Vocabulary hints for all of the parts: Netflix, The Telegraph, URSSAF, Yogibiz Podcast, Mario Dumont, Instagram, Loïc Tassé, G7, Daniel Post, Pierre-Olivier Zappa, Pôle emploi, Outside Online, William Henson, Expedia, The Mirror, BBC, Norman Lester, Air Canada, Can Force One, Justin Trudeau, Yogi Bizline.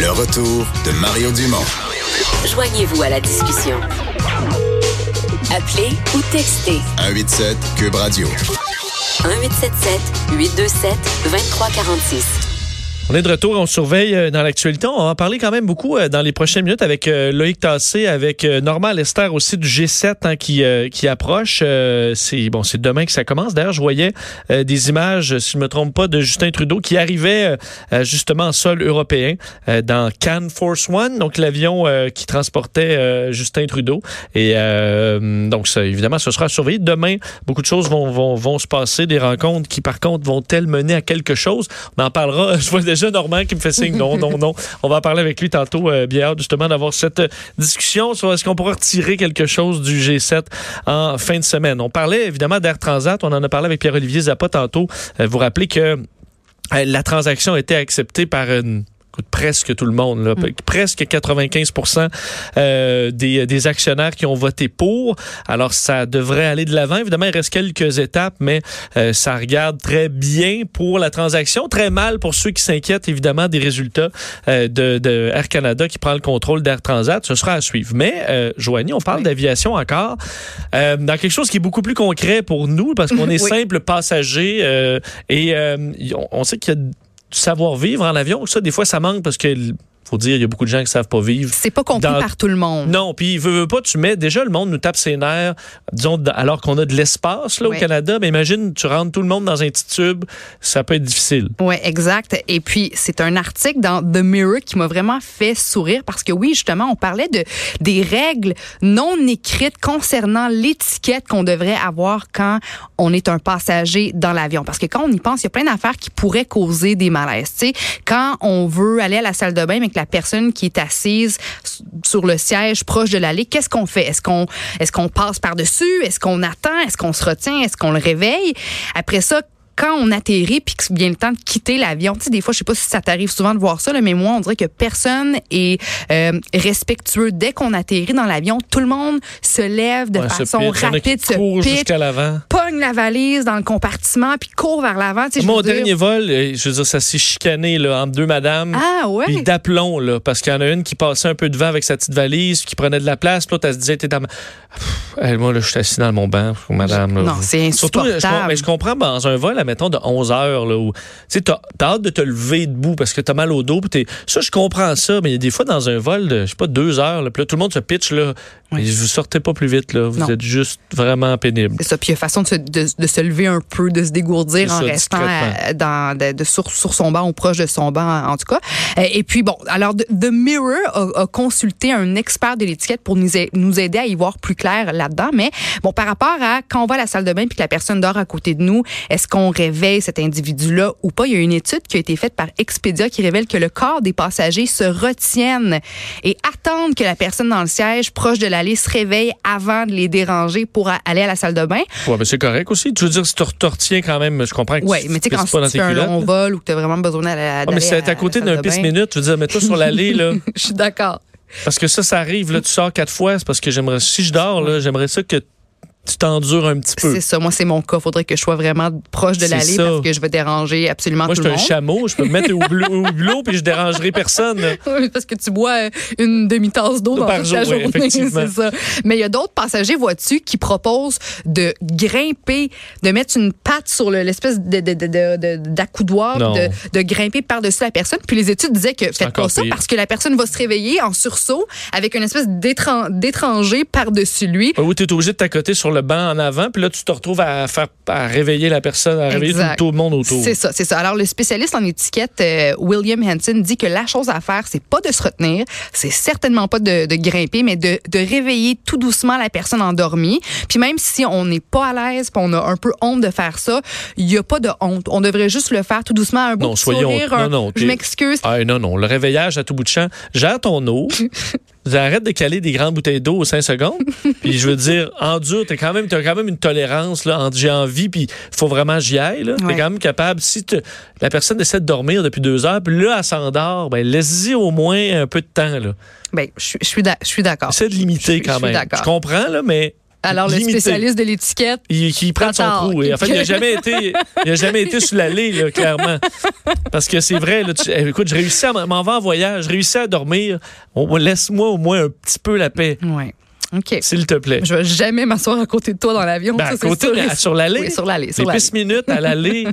Le retour de Mario Dumont. Joignez-vous à la discussion. Appelez ou textez. 187 Cube Radio. 1877-827-2346. On est de retour, on surveille dans l'actualité. On va en parler quand même beaucoup dans les prochaines minutes avec Loïc Tassé, avec Norman Lester aussi du G7 qui approche. C'est demain que ça commence. D'ailleurs, je voyais des images, si je ne me trompe pas, de Justin Trudeau qui arrivait justement en sol européen dans Can Force One, donc l'avion qui transportait Justin Trudeau. Et donc, ça, évidemment, ce sera surveillé. Demain, beaucoup de choses vont se passer, des rencontres qui, par contre, vont-elles mener à quelque chose? On en parlera, je vois déjà Normand qui me fait signe non. On va en parler avec lui tantôt, bien hâte justement d'avoir cette discussion sur est-ce qu'on pourra retirer quelque chose du G7 en fin de semaine. On parlait évidemment d'Air Transat, on en a parlé avec Pierre-Olivier Zappa tantôt. Vous rappelez que la transaction a été acceptée par presque tout le monde, là. Presque 95% des actionnaires qui ont voté pour. Alors, ça devrait aller de l'avant. Évidemment, il reste quelques étapes, mais ça regarde très bien pour la transaction. Très mal pour ceux qui s'inquiètent, évidemment, des résultats de Air Canada qui prend le contrôle d'Air Transat. Ce sera à suivre. Mais, Joanie, on parle d'aviation encore. Dans quelque chose qui est beaucoup plus concret pour nous, parce qu'on est simples passagers on sait qu'il y a du savoir-vivre en avion. Ça, des fois, ça manque parce que, faut dire, il y a beaucoup de gens qui ne savent pas vivre. C'est pas compris par tout le monde. Non, puis veut pas, tu mets... Déjà, le monde nous tape ses nerfs, disons, alors qu'on a de l'espace au Canada. Mais imagine, tu rentres tout le monde dans un petit tube, ça peut être difficile. Oui, exact. Et puis, c'est un article dans The Mirror qui m'a vraiment fait sourire parce que, oui, justement, on parlait des règles non écrites concernant l'étiquette qu'on devrait avoir quand on est un passager dans l'avion. Parce que quand on y pense, il y a plein d'affaires qui pourraient causer des malaises. Tu sais, quand on veut aller à la salle de bain, mais que la personne qui est assise sur le siège proche de l'allée, qu'est-ce qu'on fait? Est-ce qu'on passe par-dessus? Est-ce qu'on attend? Est-ce qu'on se retient? Est-ce qu'on le réveille? Après ça, quand on atterrit puis qu'il vient le temps de quitter l'avion, tu sais, des fois, je sais pas si ça t'arrive souvent de voir ça, là, mais moi, on dirait que personne est respectueux. Dès qu'on atterrit dans l'avion, tout le monde se lève de façon rapide, se pitch, jusqu'à l'avant, pogne la valise dans le compartiment puis court vers l'avant. Mon dernier vol, je veux dire, ça s'est chicané là, entre deux madames. Ah ouais? Puis d'aplomb, là, parce qu'il y en a une qui passait un peu devant avec sa petite valise, qui prenait de la place, puis l'autre, elle se disait, t'es dans... moi, là, je suis assis dans mon banc, madame. Là, non, c'est insupportable. Surtout, mais je comprends, dans un vol, mettons, de 11 heures, là, où t'as hâte de te lever debout parce que t'as mal au dos. Ça, je comprends ça, mais il y a des fois dans un vol de, je sais pas, 2 heures, là, puis là, tout le monde se pitch, là. Oui. Vous sortez pas plus vite, là. Vous êtes juste vraiment pénible. C'est ça. Puis il y a façon de se lever un peu, de se dégourdir en restant sur son banc ou proche de son banc, en tout cas. Et puis, bon, alors, The Mirror a consulté un expert de l'étiquette pour nous aider à y voir plus clair là-dedans. Mais, bon, par rapport à quand on va à la salle de bain puis que la personne dort à côté de nous, est-ce qu'on réveille cet individu-là ou pas? Il y a une étude qui a été faite par Expedia qui révèle que le corps des passagers se retiennent et attendent que la personne dans le siège proche de la se réveille avant de les déranger pour aller à la salle de bain. Oui, mais c'est correct aussi. Tu veux dire, si tu te retiens quand même, je comprends que tu ne pisses pas dans tes culottes. Oui, mais tu sais, quand tu fais un long vol ou que tu as vraiment besoin d'aller à la salle de bain. Mais c'est à côté d'un pisse-minute, tu veux dire, mets-toi sur l'allée, là. Je suis d'accord. Parce que ça arrive, là, tu sors 4 fois, c'est parce que si je dors, là, j'aimerais ça que tu t'endures un petit peu. C'est ça. Moi, c'est mon cas. Faudrait que je sois vraiment proche de l'allée parce que je vais déranger absolument tout le monde. Moi, je suis un chameau. Je peux me mettre au hublot puis je dérangerai personne. Oui, parce que tu bois une demi-tasse d'eau par jour, la journée. Effectivement. C'est ça. Mais il y a d'autres passagers, vois-tu, qui proposent de grimper, de mettre une patte sur l'espèce d'accoudoir, de grimper par-dessus la personne. Puis les études disaient que faites pas ça parce que la personne va se réveiller en sursaut avec une espèce d'étranger par-dessus lui. Ou tu es obligé de t'accoter sur le banc en avant, puis là, tu te retrouves à réveiller la personne, à réveiller tout le monde autour. C'est ça. Alors, le spécialiste en étiquette, William Henson, dit que la chose à faire, c'est pas de se retenir, c'est certainement pas de grimper, mais de réveiller tout doucement la personne endormie. Puis même si on n'est pas à l'aise, puis on a un peu honte de faire ça, il n'y a pas de honte. On devrait juste le faire tout doucement, un beau sourire, je m'excuse. Ah, non, le réveillage à tout bout de champ, gère ton eau. Arrête de caler des grandes bouteilles d'eau aux 5 secondes. Puis je veux dire, endure, t'as quand même une tolérance, là, entre j'ai envie, puis il faut vraiment j'y aille. Là. T'es quand même capable. Si la personne essaie de dormir depuis 2 heures, puis là, elle s'endort, ben laisse-y au moins un peu de temps. Là. Ben, je suis d'accord. Essaie de limiter quand même. Je comprends, là, mais Alors, limité. Le spécialiste de l'étiquette... Qui prend son trou. En fait, il n'a jamais été sous l'allée, là, clairement. Parce que c'est vrai, là, écoute, je réussis à m'en va en voyage, je réussis à dormir. Laisse-moi au moins un petit peu la paix. Oui. OK. S'il te plaît. Je ne vais jamais m'asseoir à côté de toi dans l'avion. Ben, ça, c'est côté, sûr. Sur l'allée. Oui, sur l'allée. Sur les pistes minutes à l'allée.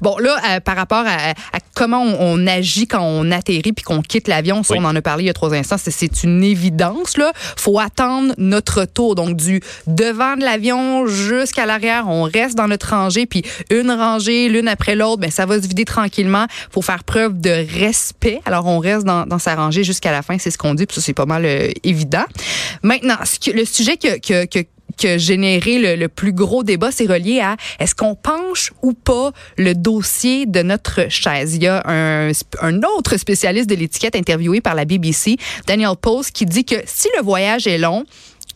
Bon, là, par rapport à comment on agit quand on atterrit puis qu'on quitte l'avion, ça, on en a parlé il y a 3 instants, c'est une évidence, là. Faut attendre notre tour. Donc, du devant de l'avion jusqu'à l'arrière, on reste dans notre rangée puis une rangée, l'une après l'autre, ben, ça va se vider tranquillement. Faut faire preuve de respect. Alors, on reste dans sa rangée jusqu'à la fin. C'est ce qu'on dit puis ça, c'est pas mal évident. Maintenant, le sujet que générer le plus gros débat, c'est relié à est-ce qu'on penche ou pas le dossier de notre chaise. Il y a un autre spécialiste de l'étiquette interviewé par la BBC, Daniel Post, qui dit que si le voyage est long,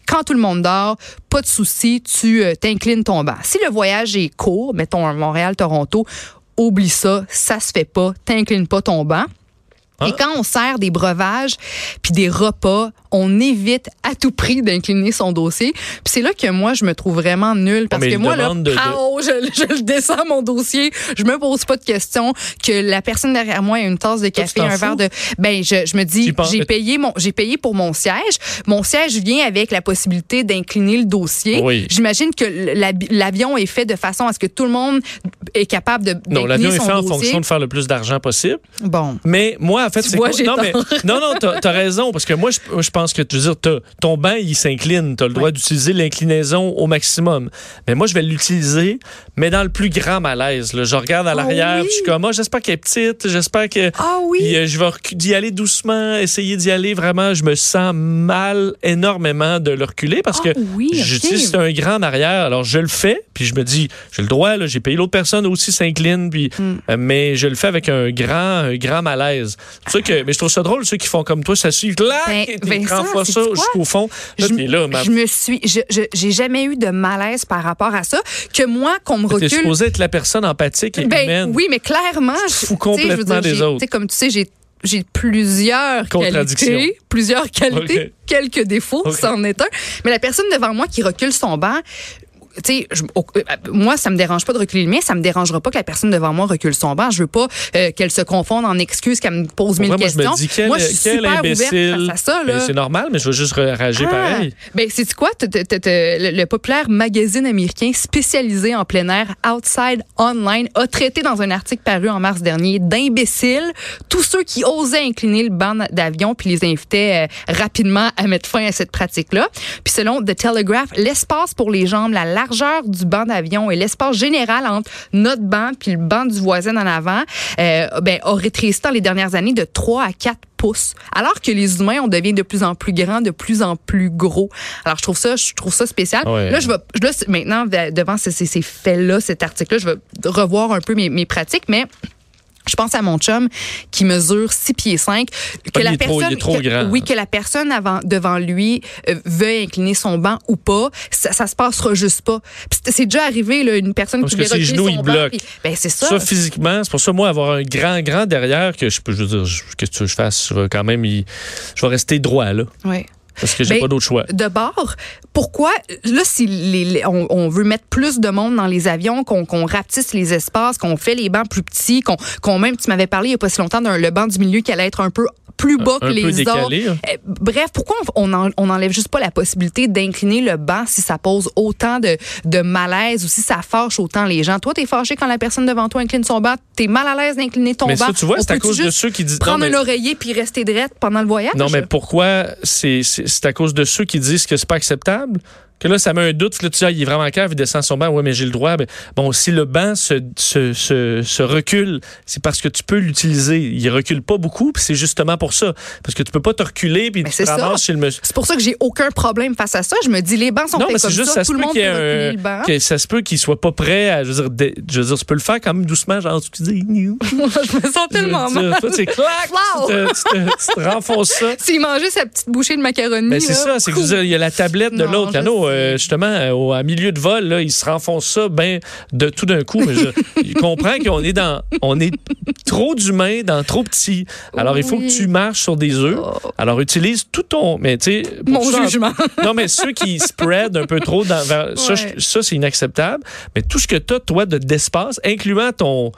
quand tout le monde dort, pas de souci, tu t'inclines ton banc. Si le voyage est court, mettons Montréal-Toronto, oublie ça, ça se fait pas, t'inclines pas ton banc. Et quand on sert des breuvages puis des repas, on évite à tout prix d'incliner son dossier. Puis c'est là que moi, je me trouve vraiment nulle. Parce que moi, là, je descends mon dossier. Je me pose pas de questions. Que la personne derrière moi ait une tasse de café, un verre de... Ben, je me dis, j'ai payé pour mon siège. Mon siège vient avec la possibilité d'incliner le dossier. Oui. J'imagine que l'avion est fait de façon à ce que tout le monde est capable de... Non, l'avion est fait en fonction de faire le plus d'argent possible. Bon. Mais moi, en fait, tu c'est quoi? Non, t'as raison, parce que moi, je pense que tu veux dire, ton banc, il s'incline. T'as le droit d'utiliser l'inclinaison au maximum. Mais moi, je vais l'utiliser, mais dans le plus grand malaise. Là. Je regarde à l'arrière, puis je suis comme, j'espère qu'elle est petite, j'espère que je vais d'y aller doucement, essayer d'y aller vraiment. Je me sens mal énormément de le reculer parce que j'utilise un grand arrière. Alors, je le fais, puis je me dis, j'ai le droit, là, j'ai payé l'autre personne aussi s'incline, puis, mais je le fais avec un grand malaise. Mais je trouve ça drôle, ceux qui font comme toi, ça suit, clac, ben, renvoie ça jusqu'au fond. J'ai jamais eu de malaise par rapport à ça, que moi, qu'on me recule... T'es supposée être la personne empathique et humaine. Oui, mais clairement... Tu te fous complètement des autres. Comme tu sais, j'ai plusieurs qualités, okay. Quelques défauts, c'en est un. Mais la personne devant moi qui recule son banc... Tu sais, moi, ça me dérange pas de reculer le mien, ça me dérangera pas que la personne devant moi recule son banc. Je veux pas qu'elle se confonde en excuses, qu'elle me pose mille questions. Moi, je me dis, moi, je suis super ouverte face à ça. Là. Ben, c'est normal, mais je veux juste réagir pareil. Ben, c'est quoi? Le populaire magazine américain spécialisé en plein air, Outside Online, a traité dans un article paru en mars dernier d'imbéciles tous ceux qui osaient incliner le banc d'avion puis les invitaient rapidement à mettre fin à cette pratique-là. Puis selon The Telegraph, l'espace pour les jambes, la largeur du banc d'avion et l'espace général entre notre banc puis le banc du voisin en avant a rétréci dans les dernières années de 3 à 4 pouces. Alors que les humains, on devient de plus en plus grands, de plus en plus gros. Alors, je trouve ça spécial. Ouais. Là, maintenant, devant ces faits-là, cet article-là, je vais revoir un peu mes pratiques, mais... Je pense à mon chum qui mesure 6 pieds 5. Que la personne devant lui veuille incliner son banc ou pas, ça se passera juste pas. Pis c'est déjà arrivé là, une personne qui vient reculer son banc. Pis, ben c'est ça. Ça physiquement, c'est pour ça moi avoir un grand derrière que je veux dire qu'est-ce que tu veux que je fasse, je vais rester droit là. Oui. Parce que j'ai pas d'autre choix. De bord, pourquoi, là, si on veut mettre plus de monde dans les avions, qu'on rapetisse les espaces, qu'on fait les bancs plus petits, qu'on même, tu m'avais parlé il n'y a pas si longtemps, le banc du milieu qui allait être un peu plus bas que les autres. Bref, pourquoi on n'enlève juste pas la possibilité d'incliner le banc si ça pose autant de malaise ou si ça fâche autant les gens? Toi, t'es fâché quand la personne devant toi incline son banc, t'es mal à l'aise d'incliner ton banc. Mais ça, tu vois, c'est à cause de ceux qui disent... Prendre un oreiller puis rester drette pendant le voyage? Non, mais pourquoi c'est à cause de ceux qui disent que c'est pas acceptable? Que là, ça met un doute. Que là, tu dis, il est vraiment cave, il descend son banc. Oui, mais j'ai le droit. Mais bon, si le banc se recule, c'est parce que tu peux l'utiliser. Il recule pas beaucoup, puis c'est justement pour ça. Parce que tu peux pas te reculer, puis tu te ramasses chez le monsieur. C'est pour ça que j'ai aucun problème face à ça. Je me dis, les bancs sont faits comme ça. Tout le monde peut reculer le banc. Ça se peut qu'il soit pas prêt à... Je veux dire, tu peux le faire quand même doucement, genre, tu dis... Moi, je me sens tellement mal. Toi, c'est clac, tu te renfonces ça. S'il mangeait sa petite bouchée de macaroni, c'est ça, c'est que il y a la tablette de l'autre. justement, à milieu de vol, là, ils se renfoncent ça ben, de tout d'un coup. Je comprends qu'on est dans, on est trop d'humains dans trop petit. Alors, oui. Il faut que tu marches sur des œufs. Alors, utilise tout ton... Mais, tu sais, mon jugement. Non, mais ceux qui spread un peu trop, ça, c'est inacceptable. Mais tout ce que tu as, toi, d'espace, incluant ton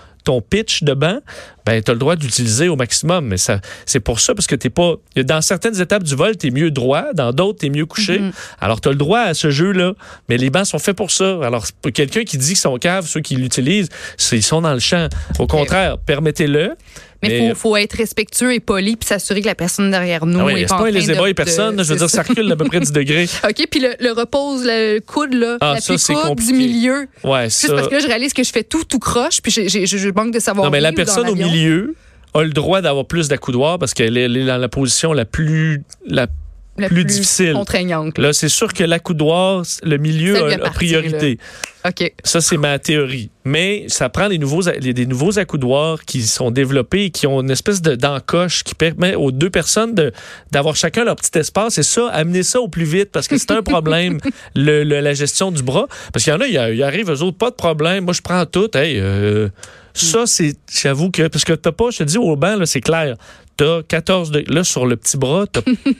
pitch de banc, ben, tu as le droit d'utiliser au maximum. Mais ça, c'est pour ça, parce que t'es pas... Dans certaines étapes du vol, tu es mieux droit. Dans d'autres, tu es mieux couché. Mm-hmm. Alors, tu as le droit à ce jeu-là. Mais les bancs sont faits pour ça. Alors, quelqu'un qui dit que son cave, ceux qui l'utilisent, ils sont dans le champ. Au contraire, permettez-le. Mais il faut être respectueux et poli puis s'assurer que la personne derrière nous est pas en train de... Il n'y a personne. Je veux dire, ça recule d'à peu près 10 degrés. OK, puis le repose, le coude, là, l'appui-coude du milieu. Ouais, juste ça... parce que là, je réalise que je fais tout croche puis je manque de savoir. Non, mais la personne au milieu a le droit d'avoir plus d'accoudoir parce qu'elle est dans la position la plus difficile. Contraignante. Là, c'est sûr que l'accoudoir, le milieu a priorité. Okay. Ça, c'est ma théorie. Mais ça prend des nouveaux accoudoirs qui sont développés et qui ont une espèce d'encoche qui permet aux deux personnes d'avoir chacun leur petit espace. Et ça, amener ça au plus vite parce que c'est un problème, la gestion du bras. Parce qu'il y en a, ils arrivent, eux autres, pas de problème. Moi, je prends tout. Hey, ça, c'est, j'avoue que, parce que t'as pas, je te dis, au banc, là, c'est clair. T'as 14 de, là, sur le petit bras,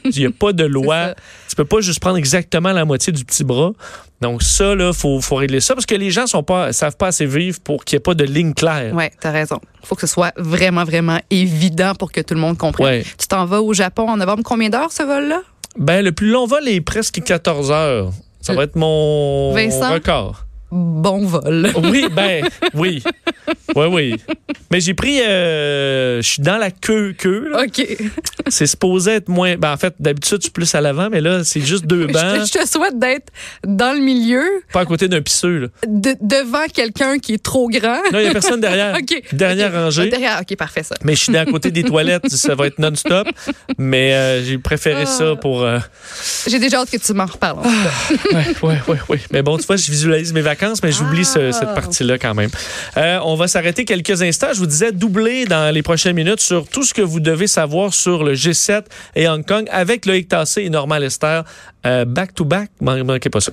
il n'y a pas de loi. Tu peux pas juste prendre exactement la moitié du petit bras. Donc, ça, là, faut régler ça parce que les gens savent pas assez vivre pour qu'il n'y ait pas de ligne claire. Oui, t'as raison. Il faut que ce soit vraiment, vraiment évident pour que tout le monde comprenne. Ouais. Tu t'en vas au Japon en novembre. Combien d'heures, ce vol-là? Ben, le plus long vol est presque 14 heures. Ça va être mon record. Bon vol. Oui, ben, oui. Oui, oui. Mais j'ai pris... je suis dans la queue. Là. OK. C'est supposé être moins... Ben, en fait, d'habitude, je suis plus à l'avant, mais là, c'est juste deux bancs. Je te souhaite d'être dans le milieu. Pas à côté d'un pisseux, là. Devant quelqu'un qui est trop grand. Non, il n'y a personne derrière. OK. Dernière rangée. Derrière, OK, parfait, ça. Mais je suis à côté des toilettes. Ça va être non-stop. Mais j'ai préféré ça pour... J'ai déjà hâte que tu m'en reparles. Oui. Mais bon, tu vois, je visualise mes vacances, mais j'oublie cette partie-là quand même. On va s'arrêter quelques instants. Je vous disais doubler dans les prochaines minutes sur tout ce que vous devez savoir sur le G7 et Hong Kong avec Loïc Tassé et Norman Lester. Back to back, manquez pas ça.